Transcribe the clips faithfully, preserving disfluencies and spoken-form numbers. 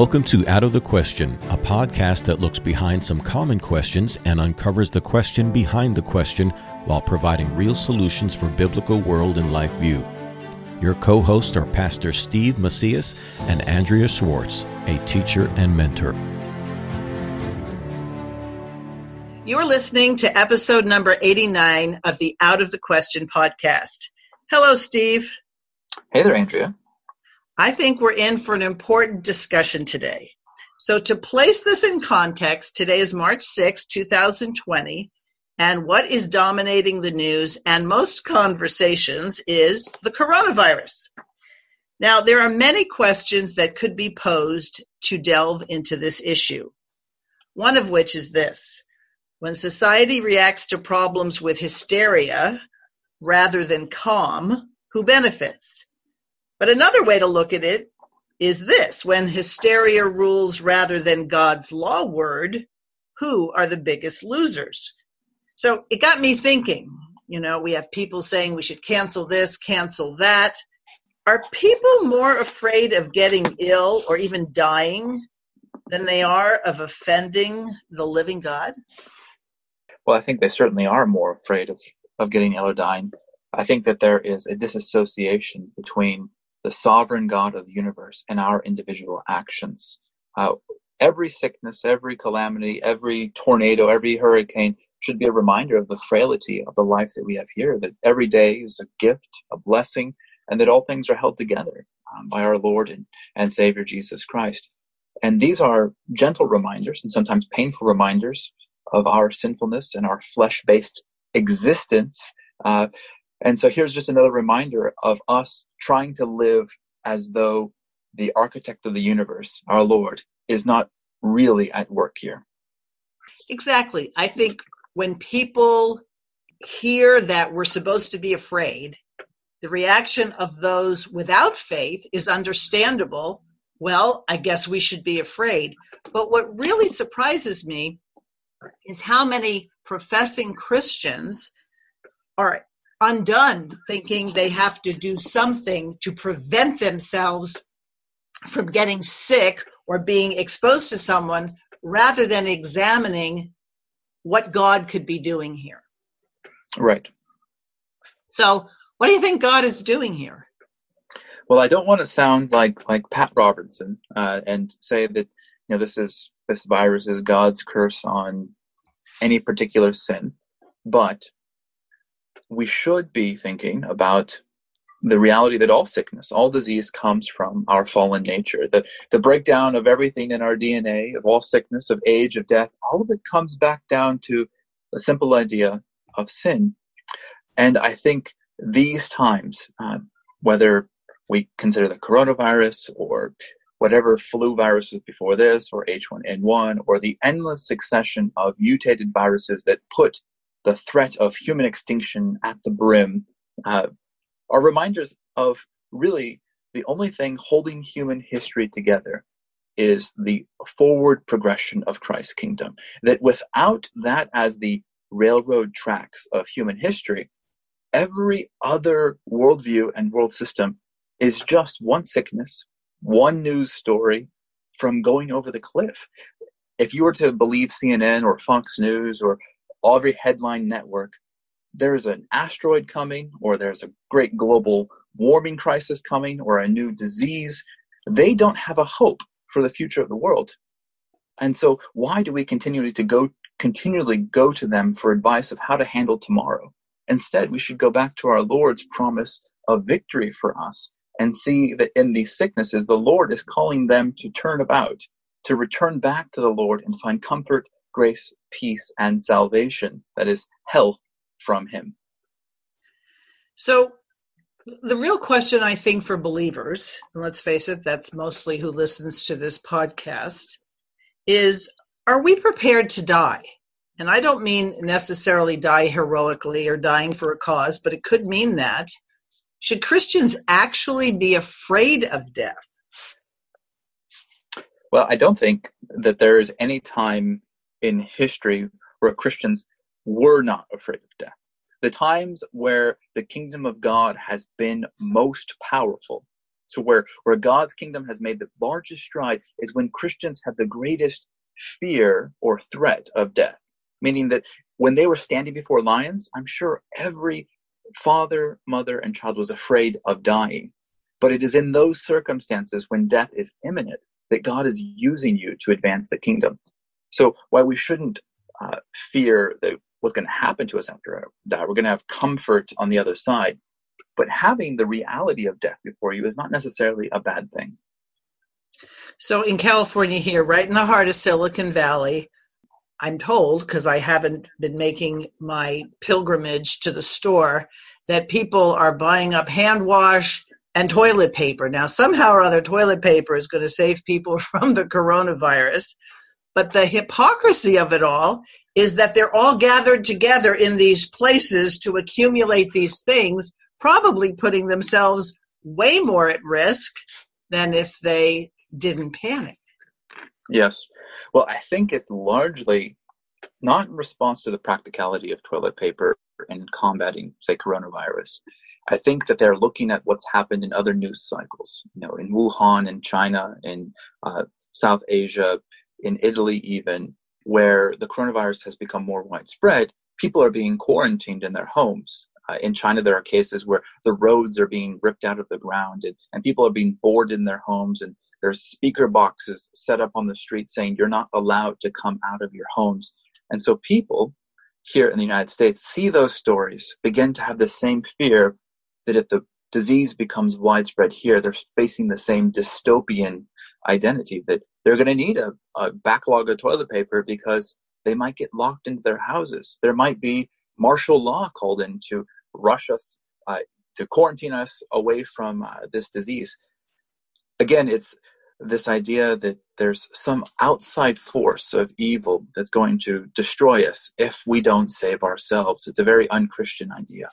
Welcome to Out of the Question, a podcast that looks behind some common questions and uncovers the question behind the question while providing real solutions for biblical world and life view. Your co-hosts are Pastor Steve Macias and Andrea Schwartz, a teacher and mentor. You're listening to episode number eighty-nine of the Out of the Question podcast. Hello, Steve. Hey there, Andrea. I think we're in for an important discussion today. So to place this in context, today is March sixth, two thousand twenty, and what is dominating the news and most conversations is the coronavirus. Now, there are many questions that could be posed to delve into this issue, one of which is this. When society reacts to problems with hysteria rather than calm, who benefits? But another way to look at it is this. When hysteria rules rather than God's law word, who are the biggest losers? So it got me thinking, you know, we have people saying we should cancel this, cancel that. Are people more afraid of getting ill or even dying than they are of offending the living God? Well, I think they certainly are more afraid of, of getting ill or dying. I think that there is a disassociation between the sovereign God of the universe and our individual actions. Uh, every sickness, every calamity, every tornado, every hurricane should be a reminder of the frailty of the life that we have here, that every day is a gift, a blessing, and that all things are held together um, by our Lord and, and Savior Jesus Christ. And these are gentle reminders and sometimes painful reminders of our sinfulness and our flesh-based existence. Uh, and so here's just another reminder of us trying to live as though the architect of the universe, our Lord, is not really at work here. Exactly. I think when people hear that we're supposed to be afraid, the reaction of those without faith is understandable. Well, I guess we should be afraid. But what really surprises me is how many professing Christians are undone thinking they have to do something to prevent themselves from getting sick or being exposed to someone rather than examining what God could be doing here. Right. So what do you think God is doing here? Well, I don't want to sound like, like Pat Robertson uh, and say that, you know, this is this virus is God's curse on any particular sin, but we should be thinking about the reality that all sickness, all disease comes from our fallen nature. The, the breakdown of everything in our D N A, of all sickness, of age, of death, all of it comes back down to a simple idea of sin. And I think these times, uh, whether we consider the coronavirus or whatever flu virus was before this, or H one N one, or the endless succession of mutated viruses that put the threat of human extinction at the brim, uh, are reminders of really the only thing holding human history together is the forward progression of Christ's kingdom. That without that as the railroad tracks of human history, every other worldview and world system is just one sickness, one news story from going over the cliff. If you were to believe C N N or Fox News or every headline network, there's an asteroid coming, or there's a great global warming crisis coming, or a new disease. They don't have a hope for the future of the world. And so why do we continue to go, continually go to them for advice of how to handle tomorrow? Instead, we should go back to our Lord's promise of victory for us and see that in these sicknesses, the Lord is calling them to turn about, to return back to the Lord and find comfort, grace, peace, and salvation, that is, health from Him. So the real question, I think, for believers, and let's face it, that's mostly who listens to this podcast, is are we prepared to die? And I don't mean necessarily die heroically or dying for a cause, but it could mean that. Should Christians actually be afraid of death? Well, I don't think that there is any time in history where Christians were not afraid of death. The times where the kingdom of God has been most powerful to where, where God's kingdom has made the largest stride is when Christians have the greatest fear or threat of death. Meaning that when they were standing before lions, I'm sure every father, mother, and child was afraid of dying. But it is in those circumstances when death is imminent that God is using you to advance the kingdom. So while we shouldn't uh, fear that what's going to happen to us after that, we're going to have comfort on the other side. But having the reality of death before you is not necessarily a bad thing. So in California here, right in the heart of Silicon Valley, I'm told, because I haven't been making my pilgrimage to the store, that people are buying up hand wash and toilet paper. Now, somehow or other, toilet paper is going to save people from the coronavirus. But the hypocrisy of it all is that they're all gathered together in these places to accumulate these things, probably putting themselves way more at risk than if they didn't panic. Yes. Well, I think it's largely not in response to the practicality of toilet paper and combating, say, coronavirus. I think that they're looking at what's happened in other news cycles, you know, in Wuhan, in China, in uh, South Asia, in Italy even, where the coronavirus has become more widespread. People are being quarantined in their homes. Uh, in China, there are cases where the roads are being ripped out of the ground and, and people are being bored in their homes, and there's speaker boxes set up on the street saying you're not allowed to come out of your homes. And so people here in the United States see those stories, begin to have the same fear that if the disease becomes widespread here, they're facing the same dystopian identity that they're going to need a, a backlog of toilet paper because they might get locked into their houses. There might be martial law called in to rush us, uh, to quarantine us away from uh, this disease. Again, it's this idea that there's some outside force of evil that's going to destroy us if we don't save ourselves. It's a very un-Christian idea.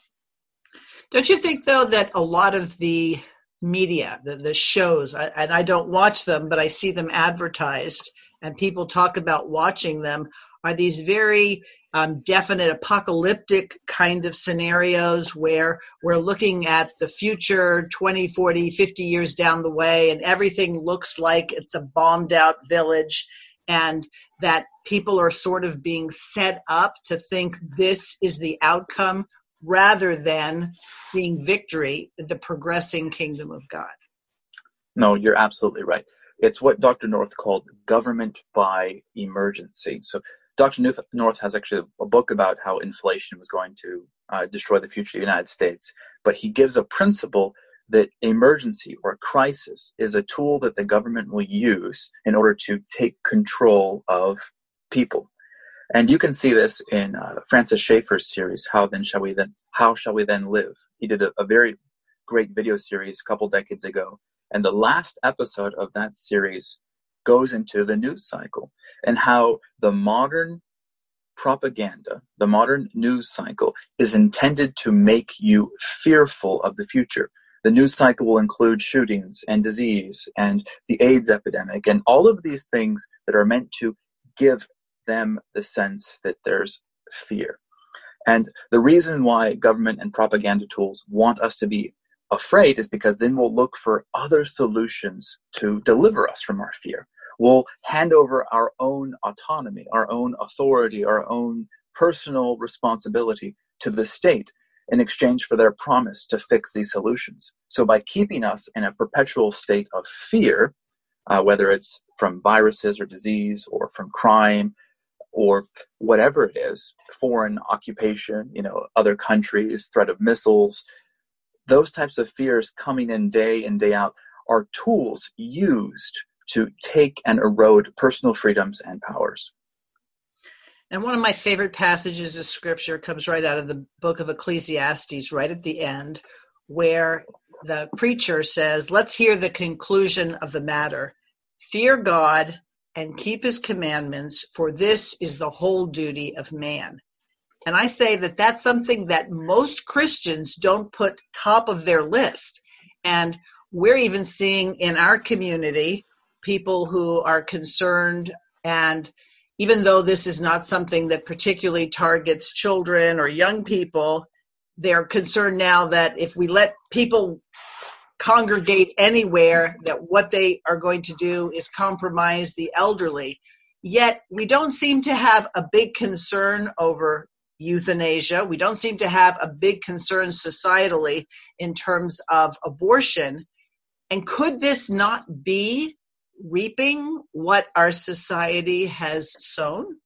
Don't you think, though, that a lot of the media, the, the shows, I, and I don't watch them, but I see them advertised, and people talk about watching them, are these very um, definite apocalyptic kind of scenarios where we're looking at the future twenty, forty, fifty years down the way, and everything looks like it's a bombed out village, and that people are sort of being set up to think this is the outcome rather than seeing victory, the progressing kingdom of God. No, you're absolutely right. It's what Doctor North called government by emergency. So Doctor North has actually a book about how inflation was going to uh, destroy the future of the United States. But he gives a principle that emergency or crisis is a tool that the government will use in order to take control of people. And you can see this in uh, Francis Schaeffer's series, How Then Shall We Then, How Shall We Then Live? He did a, a very great video series a couple decades ago. And the last episode of that series goes into the news cycle and how the modern propaganda, the modern news cycle is intended to make you fearful of the future. The news cycle will include shootings and disease and the AIDS epidemic and all of these things that are meant to give them the sense that there's fear. And the reason why government and propaganda tools want us to be afraid is because then we'll look for other solutions to deliver us from our fear. We'll hand over our own autonomy, our own authority, our own personal responsibility to the state in exchange for their promise to fix these solutions. So by keeping us in a perpetual state of fear, uh, whether it's from viruses or disease or from crime or whatever it is, foreign occupation, you know, other countries, threat of missiles, those types of fears coming in day in, day out are tools used to take and erode personal freedoms and powers. And one of my favorite passages of scripture comes right out of the book of Ecclesiastes, right at the end, where the preacher says, let's hear the conclusion of the matter. Fear God and keep his commandments, for this is the whole duty of man. And I say that that's something that most Christians don't put top of their list. And we're even seeing in our community people who are concerned, and even though this is not something that particularly targets children or young people, they're concerned now that if we let people congregate anywhere, that what they are going to do is compromise the elderly. Yet we don't seem to have a big concern over euthanasia. We don't seem to have a big concern societally in terms of abortion. And could this not be reaping what our society has sown?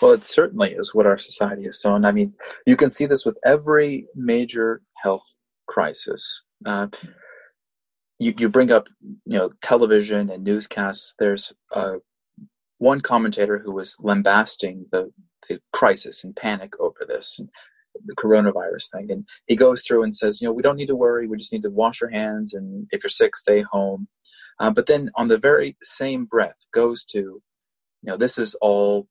Well, it certainly is what our society has sown. I mean, you can see this with every major health crisis. Uh, you, you bring up, you know, television and newscasts. There's uh, one commentator who was lambasting the, the crisis and panic over this, the coronavirus thing. And he goes through and says, you know, we don't need to worry. We just need to wash our hands. And if you're sick, stay home. Uh, but then on the very same breath goes to, you know, this is all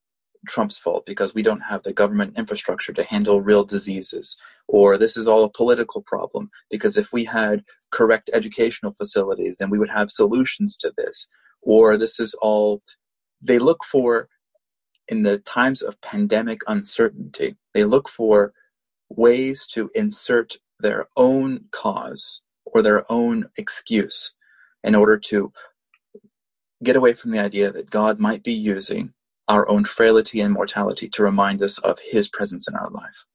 Trump's fault because we don't have the government infrastructure to handle real diseases, or this is all a political problem because if we had correct educational facilities, then we would have solutions to this, or this is all they look for in the times of pandemic uncertainty. They look for ways to insert their own cause or their own excuse in order to get away from the idea that God might be using our own frailty and mortality to remind us of his presence in our life.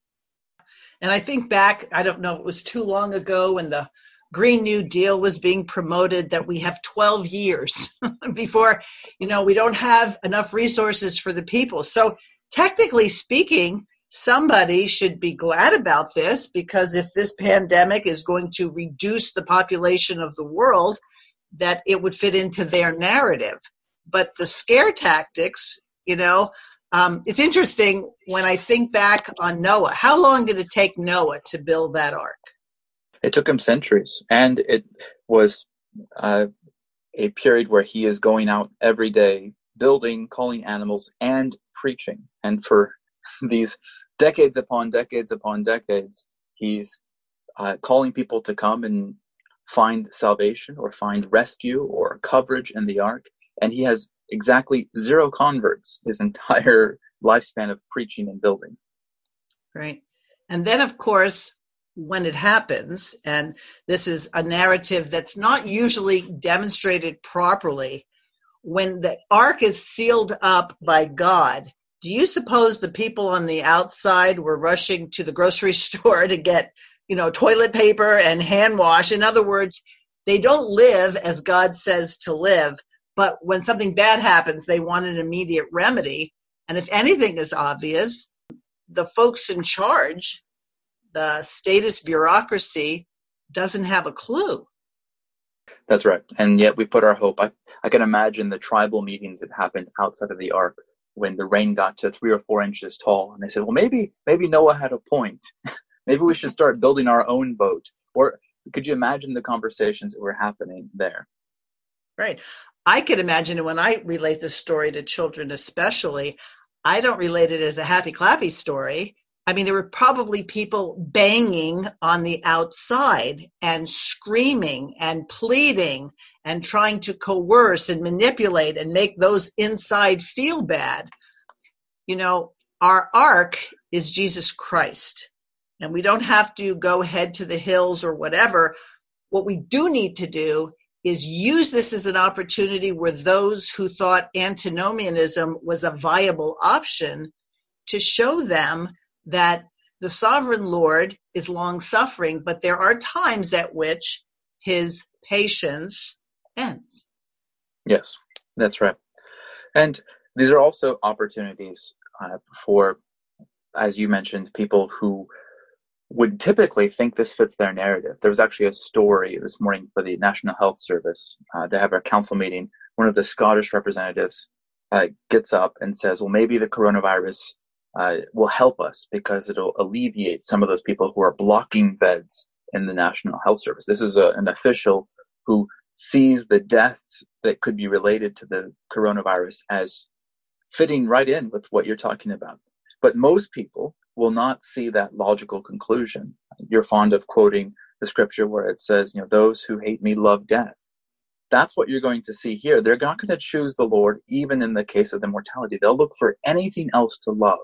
And I think back, I don't know, it was too long ago when the Green New Deal was being promoted that we have twelve years before, you know, we don't have enough resources for the people. So technically speaking, somebody should be glad about this, because if this pandemic is going to reduce the population of the world, that it would fit into their narrative. But the scare tactics, you know, um, it's interesting when I think back on Noah. How long did it take Noah to build that ark? It took him centuries. And it was uh, a period where he is going out every day, building, calling animals, and preaching. And for these decades upon decades upon decades, he's uh, calling people to come and find salvation or find rescue or coverage in the ark. And he has exactly zero converts his entire lifespan of preaching and building. Right. And then, of course, when it happens, and this is a narrative that's not usually demonstrated properly, when the ark is sealed up by God, do you suppose the people on the outside were rushing to the grocery store to get, you know, toilet paper and hand wash? In other words, they don't live as God says to live. But when something bad happens, they want an immediate remedy. And if anything is obvious, the folks in charge, the status bureaucracy, doesn't have a clue. That's right. And yet we put our hope. I, I can imagine the tribal meetings that happened outside of the ark when the rain got to three or four inches tall. And they said, well, maybe maybe Noah had a point. Maybe we should start building our own boat. Or could you imagine the conversations that were happening there? Right. I could imagine, and when I relate this story to children especially, I don't relate it as a happy clappy story. I mean, there were probably people banging on the outside and screaming and pleading and trying to coerce and manipulate and make those inside feel bad. You know, our ark is Jesus Christ, and we don't have to go head to the hills or whatever. What we do need to do is use this as an opportunity where those who thought antinomianism was a viable option to show them that the sovereign Lord is long-suffering, but there are times at which his patience ends. Yes, that's right. And these are also opportunities uh, for, as you mentioned, people who would typically think this fits their narrative. There was actually a story this morning for the National Health Service. Uh, they have a council meeting. One of the Scottish representatives uh, gets up and says, well, maybe the coronavirus uh, will help us because it'll alleviate some of those people who are blocking beds in the National Health Service. This is a, an official who sees the deaths that could be related to the coronavirus as fitting right in with what you're talking about. But most people will not see that logical conclusion. You're fond of quoting the scripture where it says, you know, those who hate me love death. That's what you're going to see here. They're not going to choose the Lord, even in the case of the mortality. They'll look for anything else to love,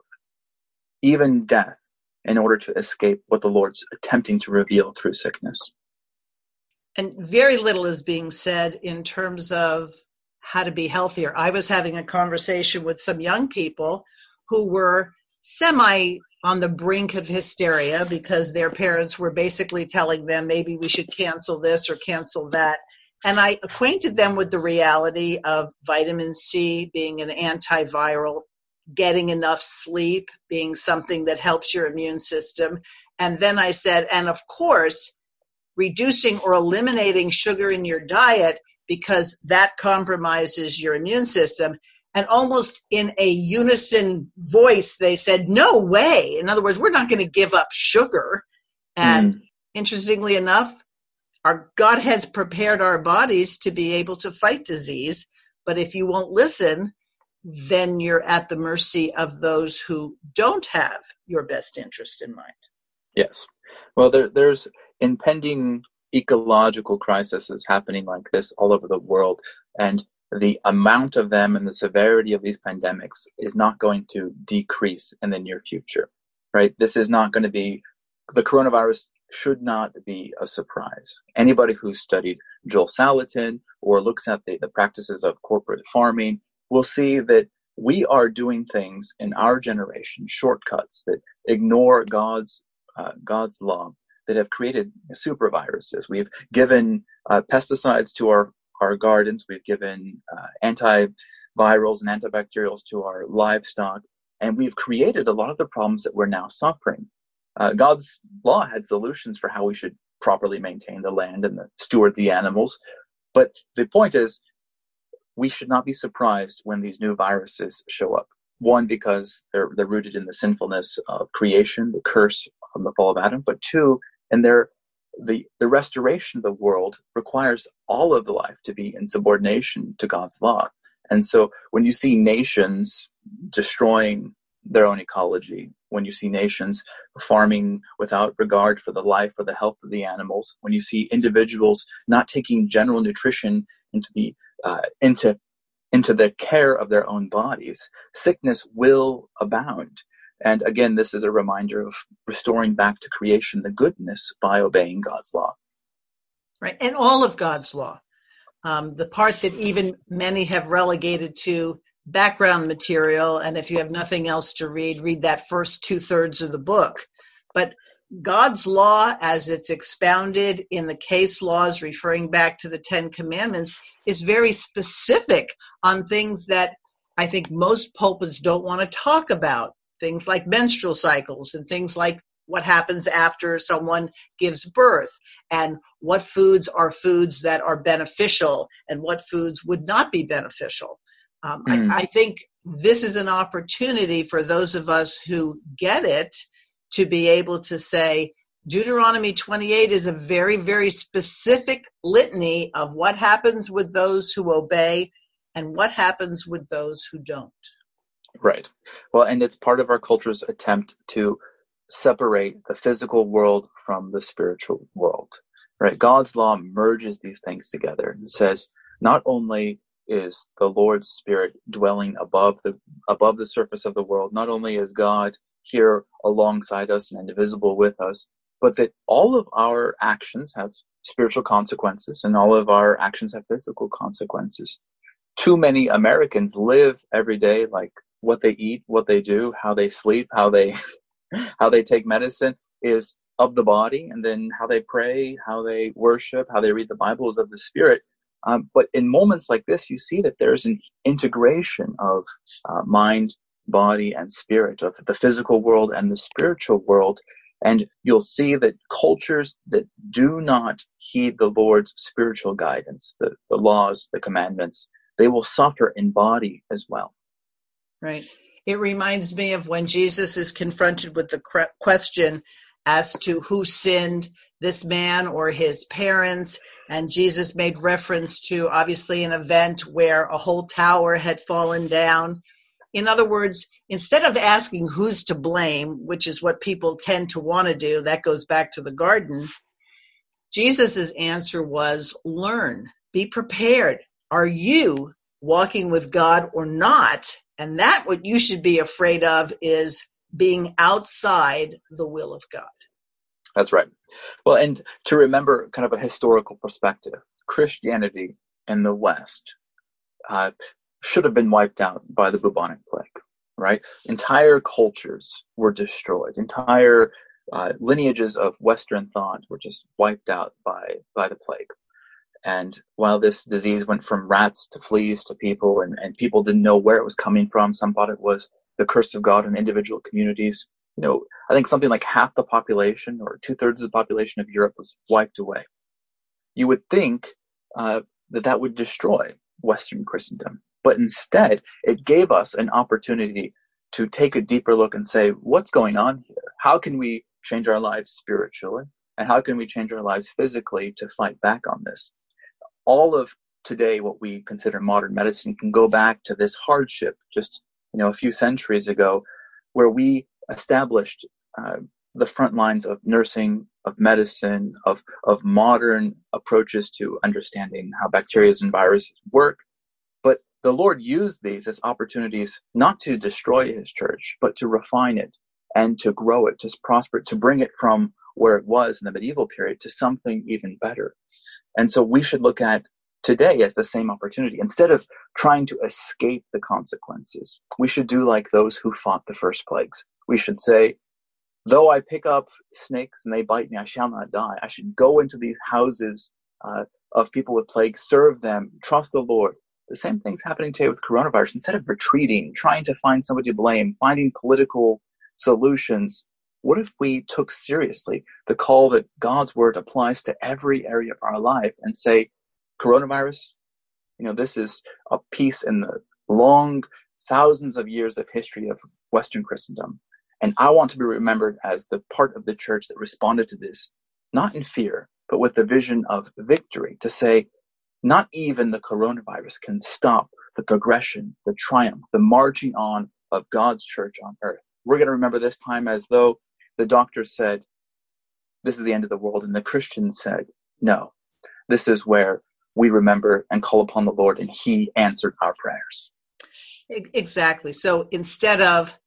even death, in order to escape what the Lord's attempting to reveal through sickness. and very little is being said in terms of how to be healthier. I was having a conversation with some young people who were semi on the brink of hysteria because their parents were basically telling them maybe we should cancel this or cancel that. And I acquainted them with the reality of vitamin C being an antiviral, getting enough sleep being something that helps your immune system. And then I said, and of course, reducing or eliminating sugar in your diet because that compromises your immune system. And almost in a unison voice, they said, no way. In other words, we're not going to give up sugar. And mm. interestingly enough, our God has prepared our bodies to be able to fight disease. But if you won't listen, then you're at the mercy of those who don't have your best interest in mind. Yes. Well, there, there's impending ecological crises happening like this all over the world. And the amount of them and the severity of these pandemics is not going to decrease in the near future, right? This is not going to be, the coronavirus should not be a surprise. Anybody who's studied Joel Salatin or looks at the, the practices of corporate farming will see that we are doing things in our generation, shortcuts that ignore God's uh, God's law, that have created super viruses. We've given uh, pesticides to our our gardens. We've given uh, antivirals and antibacterials to our livestock. And we've created a lot of the problems that we're now suffering. Uh, God's law had solutions for how we should properly maintain the land and the, steward the animals. But the point is, we should not be surprised when these new viruses show up. One, because they're, they're rooted in the sinfulness of creation, the curse from the fall of Adam. But two, and they're The, the restoration of the world requires all of the life to be in subordination to God's law. And so when you see nations destroying their own ecology, when you see nations farming without regard for the life or the health of the animals, when you see individuals not taking general nutrition into the uh, into into the care of their own bodies, sickness will abound. And again, this is a reminder of restoring back to creation the goodness by obeying God's law. Right. And all of God's law, um, the part that even many have relegated to background material. And if you have nothing else to read, read that first two thirds of the book. But God's law, as it's expounded in the case laws referring back to the Ten Commandments, is very specific on things that I think most pulpits don't want to talk about. Things like menstrual cycles and things like what happens after someone gives birth and what foods are foods that are beneficial and what foods would not be beneficial. Um, mm. I, I think this is an opportunity for those of us who get it to be able to say Deuteronomy twenty-eight is a very, very specific litany of what happens with those who obey and what happens with those who don't. Right. Well, and it's part of our culture's attempt to separate the physical world from the spiritual world, right? God's law merges these things together and says, not only is the Lord's Spirit dwelling above the above the surface of the world, not only is God here alongside us and indivisible with us, but that all of our actions have spiritual consequences and all of our actions have physical consequences. Too many Americans live every day like what they eat, what they do, how they sleep, how they how they take medicine is of the body, and then how they pray, how they worship, how they read the Bible is of the spirit. Um, but in moments like this, you see that there's an integration of uh, mind, body, and spirit, of the physical world and the spiritual world. And you'll see that cultures that do not heed the Lord's spiritual guidance, the, the laws, the commandments, they will suffer in body as well. Right. It reminds me of when Jesus is confronted with the question as to who sinned, this man or his parents. And Jesus made reference to, obviously, an event where a whole tower had fallen down. In other words, instead of asking who's to blame, which is what people tend to want to do, that goes back to the garden, Jesus's answer was learn, be prepared. Are you walking with God or not? And that what you should be afraid of is being outside the will of God. That's right. Well, and to remember kind of a historical perspective, Christianity in the West uh, should have been wiped out by the bubonic plague, right? Entire cultures were destroyed. Entire uh, lineages of Western thought were just wiped out by, by the plague. And while this disease went from rats to fleas to people, and, and people didn't know where it was coming from, some thought it was the curse of God in individual communities. You know, I think something like half the population or two thirds of the population of Europe was wiped away. You would think uh, that that would destroy Western Christendom. But instead, it gave us an opportunity to take a deeper look and say, what's going on here? How can we change our lives spiritually? And how can we change our lives physically to fight back on this? All of today, what we consider modern medicine, can go back to this hardship just, you know, a few centuries ago, where we established uh, the front lines of nursing, of medicine, of of modern approaches to understanding how bacteria and viruses work. But the Lord used these as opportunities not to destroy his church, but to refine it and to grow it, to prosper it, to bring it from where it was in the medieval period to something even better. And so we should look at today as the same opportunity. Instead of trying to escape the consequences, we should do like those who fought the first plagues. We should say, though I pick up snakes and they bite me, I shall not die. I should go into these houses uh, of people with plague, serve them, trust the Lord. The same thing's happening today with coronavirus. Instead of retreating, trying to find somebody to blame, finding political solutions, what if we took seriously the call that God's word applies to every area of our life and say, coronavirus, you know, this is a piece in the long thousands of years of history of Western Christendom. And I want to be remembered as the part of the church that responded to this, not in fear, but with the vision of victory, to say, not even the coronavirus can stop the progression, the triumph, the marching on of God's church on earth. We're going to remember this time as though the doctor said, this is the end of the world. And the Christian said, no, this is where we remember and call upon the Lord. And he answered our prayers. Exactly. So instead of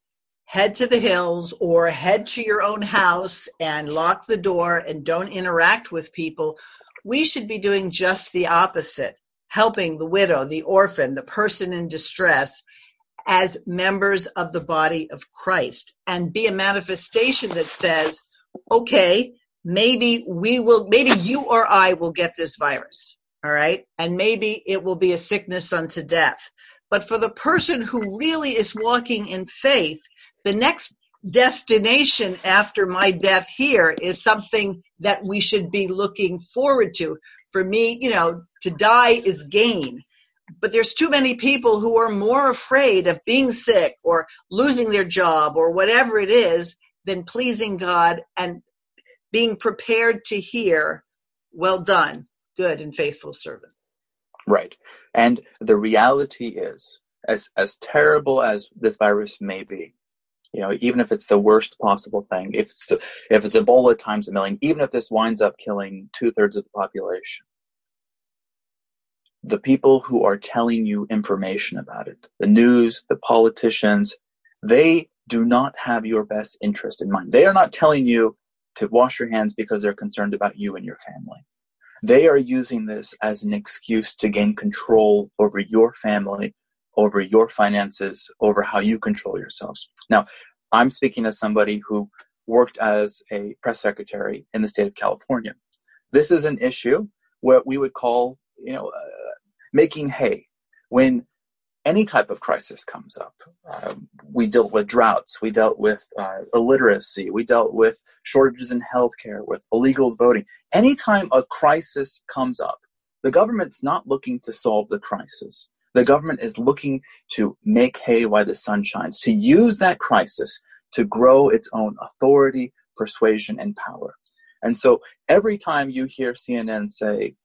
head to the hills or head to your own house and lock the door and don't interact with people, we should be doing just the opposite, helping the widow, the orphan, the person in distress, as members of the body of Christ, and be a manifestation that says, okay, maybe we will, maybe you or I will get this virus, all right? And maybe it will be a sickness unto death. But for the person who really is walking in faith, the next destination after my death here is something that we should be looking forward to. For me, you know, to die is gain. But there's too many people who are more afraid of being sick or losing their job or whatever it is than pleasing God and being prepared to hear, well done, good and faithful servant. Right. And the reality is, as as terrible as this virus may be, you know, even if it's the worst possible thing, if it's, if it's Ebola times a million, even if this winds up killing two thirds of the population, the people who are telling you information about it, the news, the politicians, they do not have your best interest in mind. They are not telling you to wash your hands because they're concerned about you and your family. They are using this as an excuse to gain control over your family, over your finances, over how you control yourselves. Now, I'm speaking as somebody who worked as a press secretary in the state of California. This is an issue what we would call, you know, uh, making hay. When any type of crisis comes up, uh, we dealt with droughts, we dealt with uh, illiteracy, we dealt with shortages in healthcare, with illegals voting. Anytime a crisis comes up, the government's not looking to solve the crisis. The government is looking to make hay while the sun shines, to use that crisis to grow its own authority, persuasion, and power. And so every time you hear C N N say,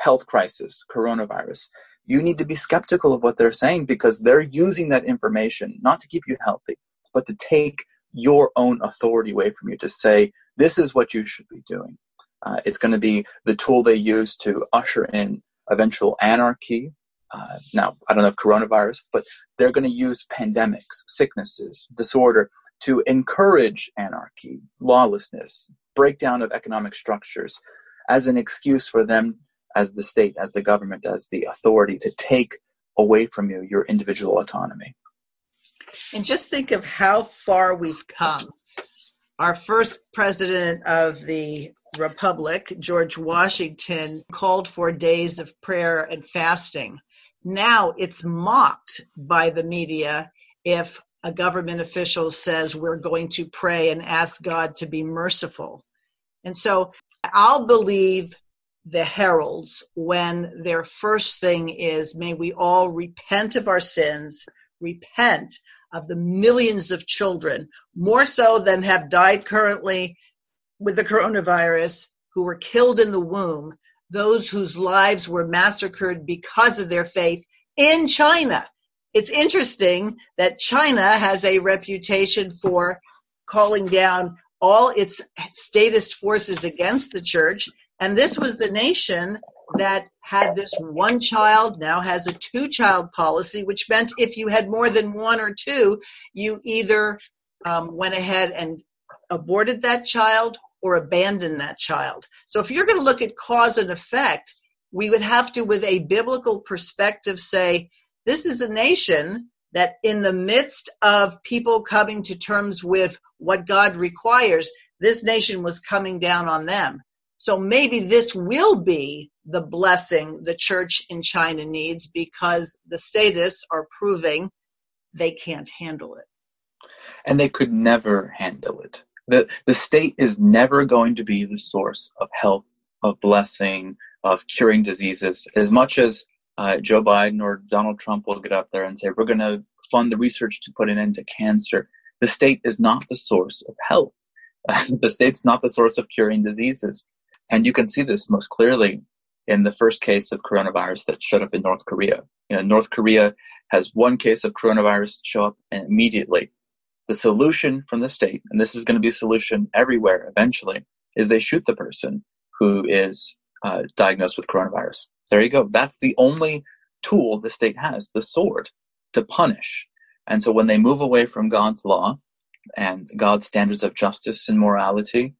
health crisis, coronavirus, you need to be skeptical of what they're saying, because they're using that information not to keep you healthy, but to take your own authority away from you, to say, this is what you should be doing. Uh, it's going to be the tool they use to usher in eventual anarchy. Uh, now, I don't know if coronavirus, but they're going to use pandemics, sicknesses, disorder to encourage anarchy, lawlessness, breakdown of economic structures as an excuse for them as the state, as the government, as the authority to take away from you your individual autonomy. And just think of how far we've come. Our first president of the Republic, George Washington, called for days of prayer and fasting. Now it's mocked by the media if a government official says we're going to pray and ask God to be merciful. And so I'll believe the heralds when their first thing is, may we all repent of our sins, repent of the millions of children, more so than have died currently with the coronavirus, who were killed in the womb, those whose lives were massacred because of their faith in China. It's interesting that China has a reputation for calling down all its statist forces against the church. And this was the nation that had this one child, now has a two-child policy, which meant if you had more than one or two, you either um, went ahead and aborted that child or abandoned that child. So if you're going to look at cause and effect, we would have to, with a biblical perspective, say, this is a nation that in the midst of people coming to terms with what God requires, this nation was coming down on them. So maybe this will be the blessing the church in China needs, because the statists are proving they can't handle it. And they could never handle it. The, the state is never going to be the source of health, of blessing, of curing diseases, as much as Uh, Joe Biden or Donald Trump will get up there and say, we're going to fund the research to put an end to cancer. The state is not the source of health. The state's not the source of curing diseases. And you can see this most clearly in the first case of coronavirus that showed up in North Korea. You know, North Korea has one case of coronavirus show up, and immediately the solution from the state, and this is going to be a solution everywhere eventually, is they shoot the person who is uh, diagnosed with coronavirus. There you go. That's the only tool the state has, the sword, to punish. And so when they move away from God's law and God's standards of justice and morality,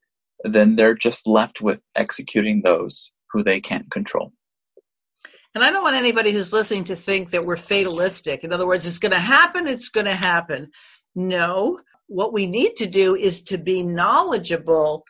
then they're just left with executing those who they can't control. And I don't want anybody who's listening to think that we're fatalistic. In other words, it's going to happen, it's going to happen. No, what we need to do is to be knowledgeable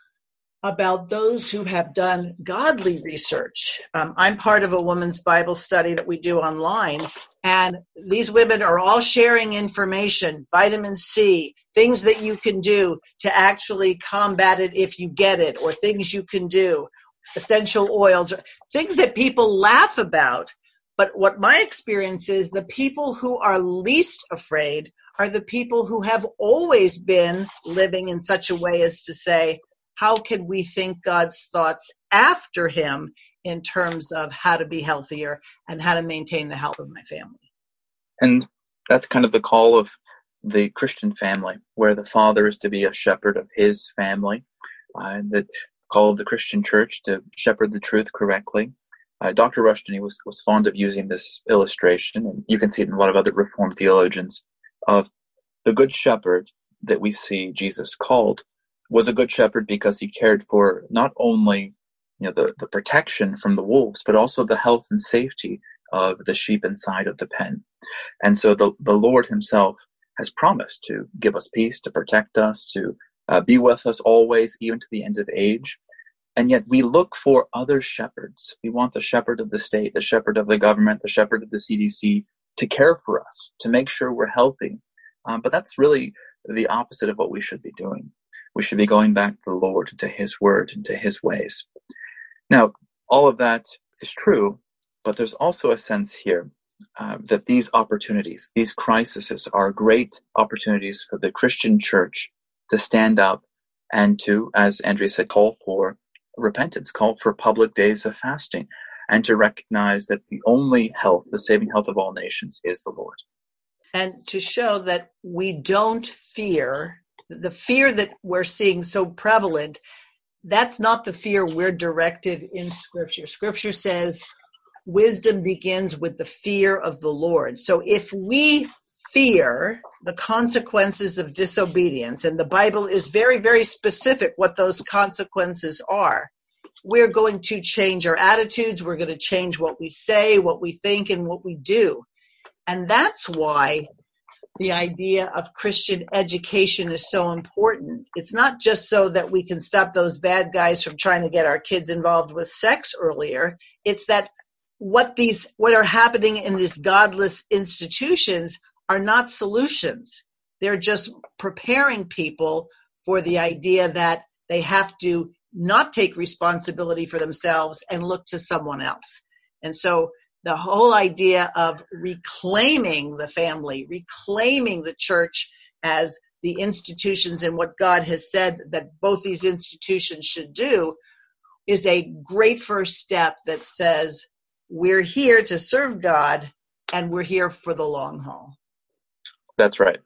about those who have done godly research. Um, I'm part of a women's Bible study that we do online, and these women are all sharing information, vitamin C, things that you can do to actually combat it if you get it, or things you can do, essential oils, things that people laugh about. But what my experience is, the people who are least afraid are the people who have always been living in such a way as to say, how can we think God's thoughts after him in terms of how to be healthier and how to maintain the health of my family? And that's kind of the call of the Christian family, where the father is to be a shepherd of his family, uh, the call of the Christian church to shepherd the truth correctly. Uh, Doctor Rushdoony was, was fond of using this illustration, and you can see it in a lot of other Reformed theologians, of the good shepherd that we see Jesus called was a good shepherd because he cared for not only, you know, the, the protection from the wolves, but also the health and safety of the sheep inside of the pen. And so the, the Lord himself has promised to give us peace, to protect us, to uh, be with us always, even to the end of age. And yet we look for other shepherds. We want the shepherd of the state, the shepherd of the government, the shepherd of the C D C to care for us, to make sure we're healthy. Um, but that's really the opposite of what we should be doing. We should be going back to the Lord, to his word, and to his ways. Now, all of that is true, but there's also a sense here uh, that these opportunities, these crises, are great opportunities for the Christian church to stand up and to, as Andrea said, call for repentance, call for public days of fasting, and to recognize that the only health, the saving health of all nations, is the Lord. And to show that we don't fear. The fear that we're seeing so prevalent, that's not the fear we're directed in Scripture. Scripture says wisdom begins with the fear of the Lord. So if we fear the consequences of disobedience, and the Bible is very, very specific what those consequences are, we're going to change our attitudes. We're going to change what we say, what we think, and what we do. And that's why the idea of Christian education is so important. It's not just so that we can stop those bad guys from trying to get our kids involved with sex earlier. It's that what these, what are happening in these godless institutions are not solutions. They're just preparing people for the idea that they have to not take responsibility for themselves and look to someone else. And so the whole idea of reclaiming the family, reclaiming the church as the institutions and what God has said that both these institutions should do is a great first step that says we're here to serve God and we're here for the long haul. That's right.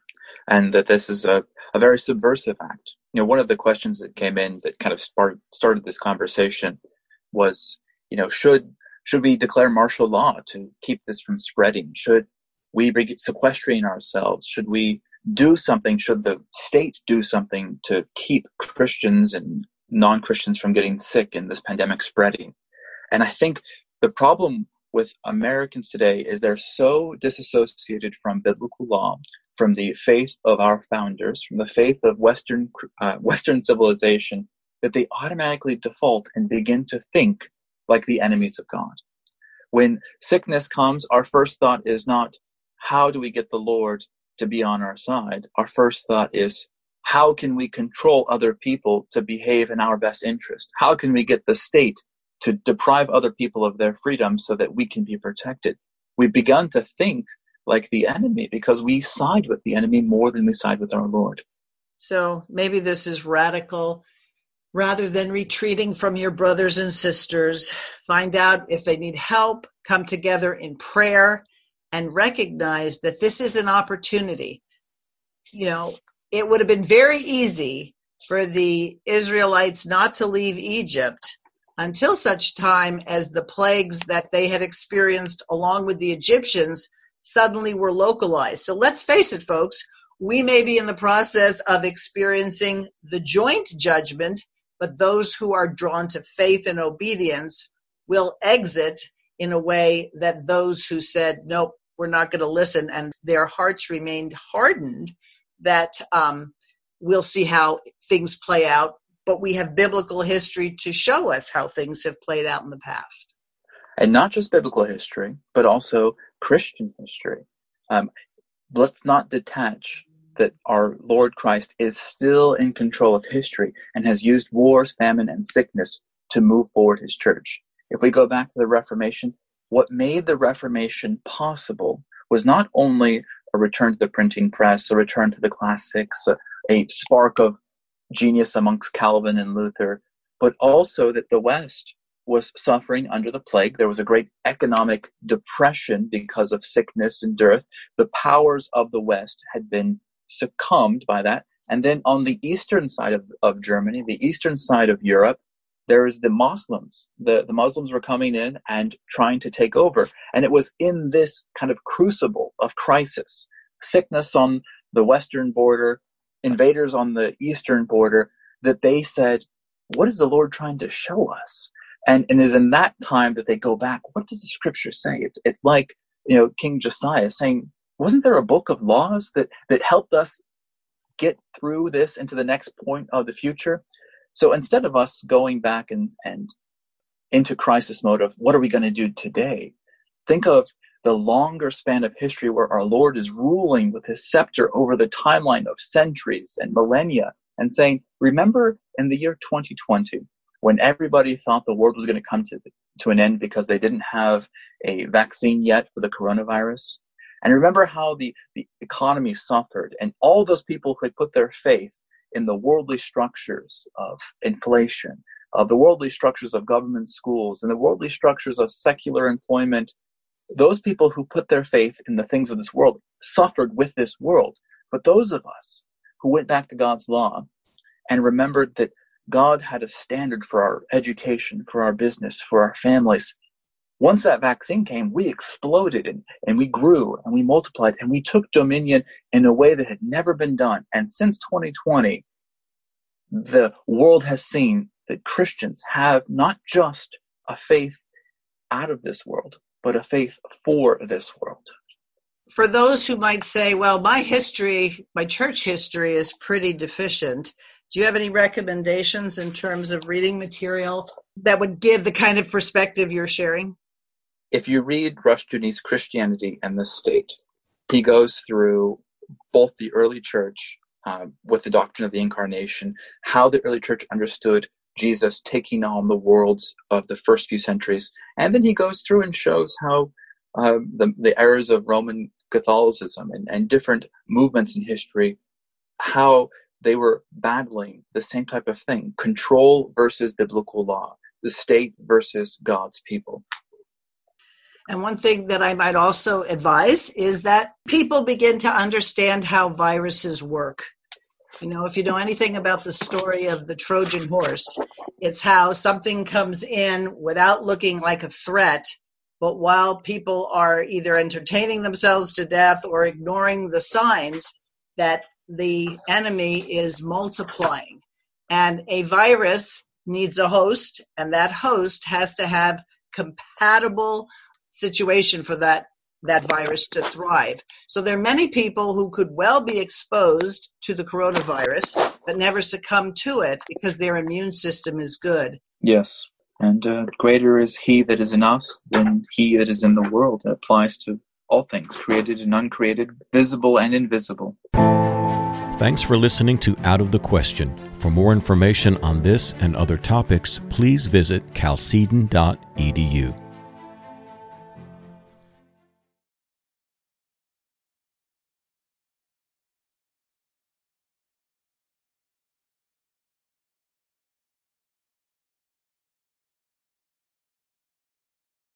And that this is a, a very subversive act. You know, one of the questions that came in that kind of sparked, started this conversation was, you know, should should we declare martial law to keep this from spreading? Should we be sequestering ourselves? Should we do something? Should the state do something to keep Christians and non-Christians from getting sick and this pandemic spreading? And I think the problem with Americans today is they're so disassociated from biblical law, from the faith of our founders, from the faith of Western uh, Western civilization, that they automatically default and begin to think like the enemies of God. When sickness comes, our first thought is not, how do we get the Lord to be on our side? Our first thought is, how can we control other people to behave in our best interest? How can we get the state to deprive other people of their freedom so that we can be protected? We've begun to think like the enemy because we side with the enemy more than we side with our Lord. So maybe this is radical. Rather than retreating from your brothers and sisters, find out if they need help, come together in prayer, and recognize that this is an opportunity. You know, it would have been very easy for the Israelites not to leave Egypt until such time as the plagues that they had experienced along with the Egyptians suddenly were localized. So let's face it, folks, we may be in the process of experiencing the joint judgment, but those who are drawn to faith and obedience will exit in a way that those who said, nope, we're not going to listen, and their hearts remained hardened, that um, we'll see how things play out. But we have biblical history to show us how things have played out in the past. And not just biblical history, but also Christian history. Um, let's not detach that our Lord Christ is still in control of history and has used wars, famine, and sickness to move forward his church. If we go back to the Reformation, what made the Reformation possible was not only a return to the printing press, a return to the classics, a, a spark of genius amongst Calvin and Luther, but also that the West was suffering under the plague. There was a great economic depression because of sickness and dearth. The powers of the West had been succumbed by that. And then on the eastern side of, of Germany, the eastern side of Europe, there is the Muslims. The, the Muslims were coming in and trying to take over. And it was in this kind of crucible of crisis, sickness on the western border, invaders on the eastern border, that they said, what is the Lord trying to show us? And and it is in that time that they go back, what does the scripture say? It's it's like, you know, King Josiah saying, wasn't there a book of laws that, that helped us get through this into the next point of the future? So instead of us going back and, and into crisis mode of what are we going to do today, think of the longer span of history where our Lord is ruling with his scepter over the timeline of centuries and millennia and saying, remember in the year twenty twenty, when everybody thought the world was going to come to, to an end because they didn't have a vaccine yet for the coronavirus. And remember how the, the economy suffered and all those people who had put their faith in the worldly structures of inflation, of the worldly structures of government schools, and the worldly structures of secular employment. Those people who put their faith in the things of this world suffered with this world. But those of us who went back to God's law and remembered that God had a standard for our education, for our business, for our families. Once that vaccine came, we exploded and, and we grew and we multiplied and we took dominion in a way that had never been done. And since twenty twenty, the world has seen that Christians have not just a faith out of this world, but a faith for this world. For those who might say, well, my history, my church history is pretty deficient, do you have any recommendations in terms of reading material that would give the kind of perspective you're sharing? If you read Rushdoony's Christianity and the State, he goes through both the early church uh, with the doctrine of the incarnation, how the early church understood Jesus taking on the worlds of the first few centuries. And then he goes through and shows how uh, the, the errors of Roman Catholicism and, and different movements in history, how they were battling the same type of thing, control versus biblical law, the state versus God's people. And one thing that I might also advise is that people begin to understand how viruses work. You know, if you know anything about the story of the Trojan horse, it's how something comes in without looking like a threat, but while people are either entertaining themselves to death or ignoring the signs that the enemy is multiplying. And a virus needs a host, and that host has to have compatible situation for that, that virus to thrive. So there are many people who could well be exposed to the coronavirus, but never succumb to it because their immune system is good. Yes, and uh, greater is he that is in us than he that is in the world. That applies to all things, created and uncreated, visible and invisible. Thanks for listening to Out of the Question. For more information on this and other topics, please visit chalcedon dot e d u.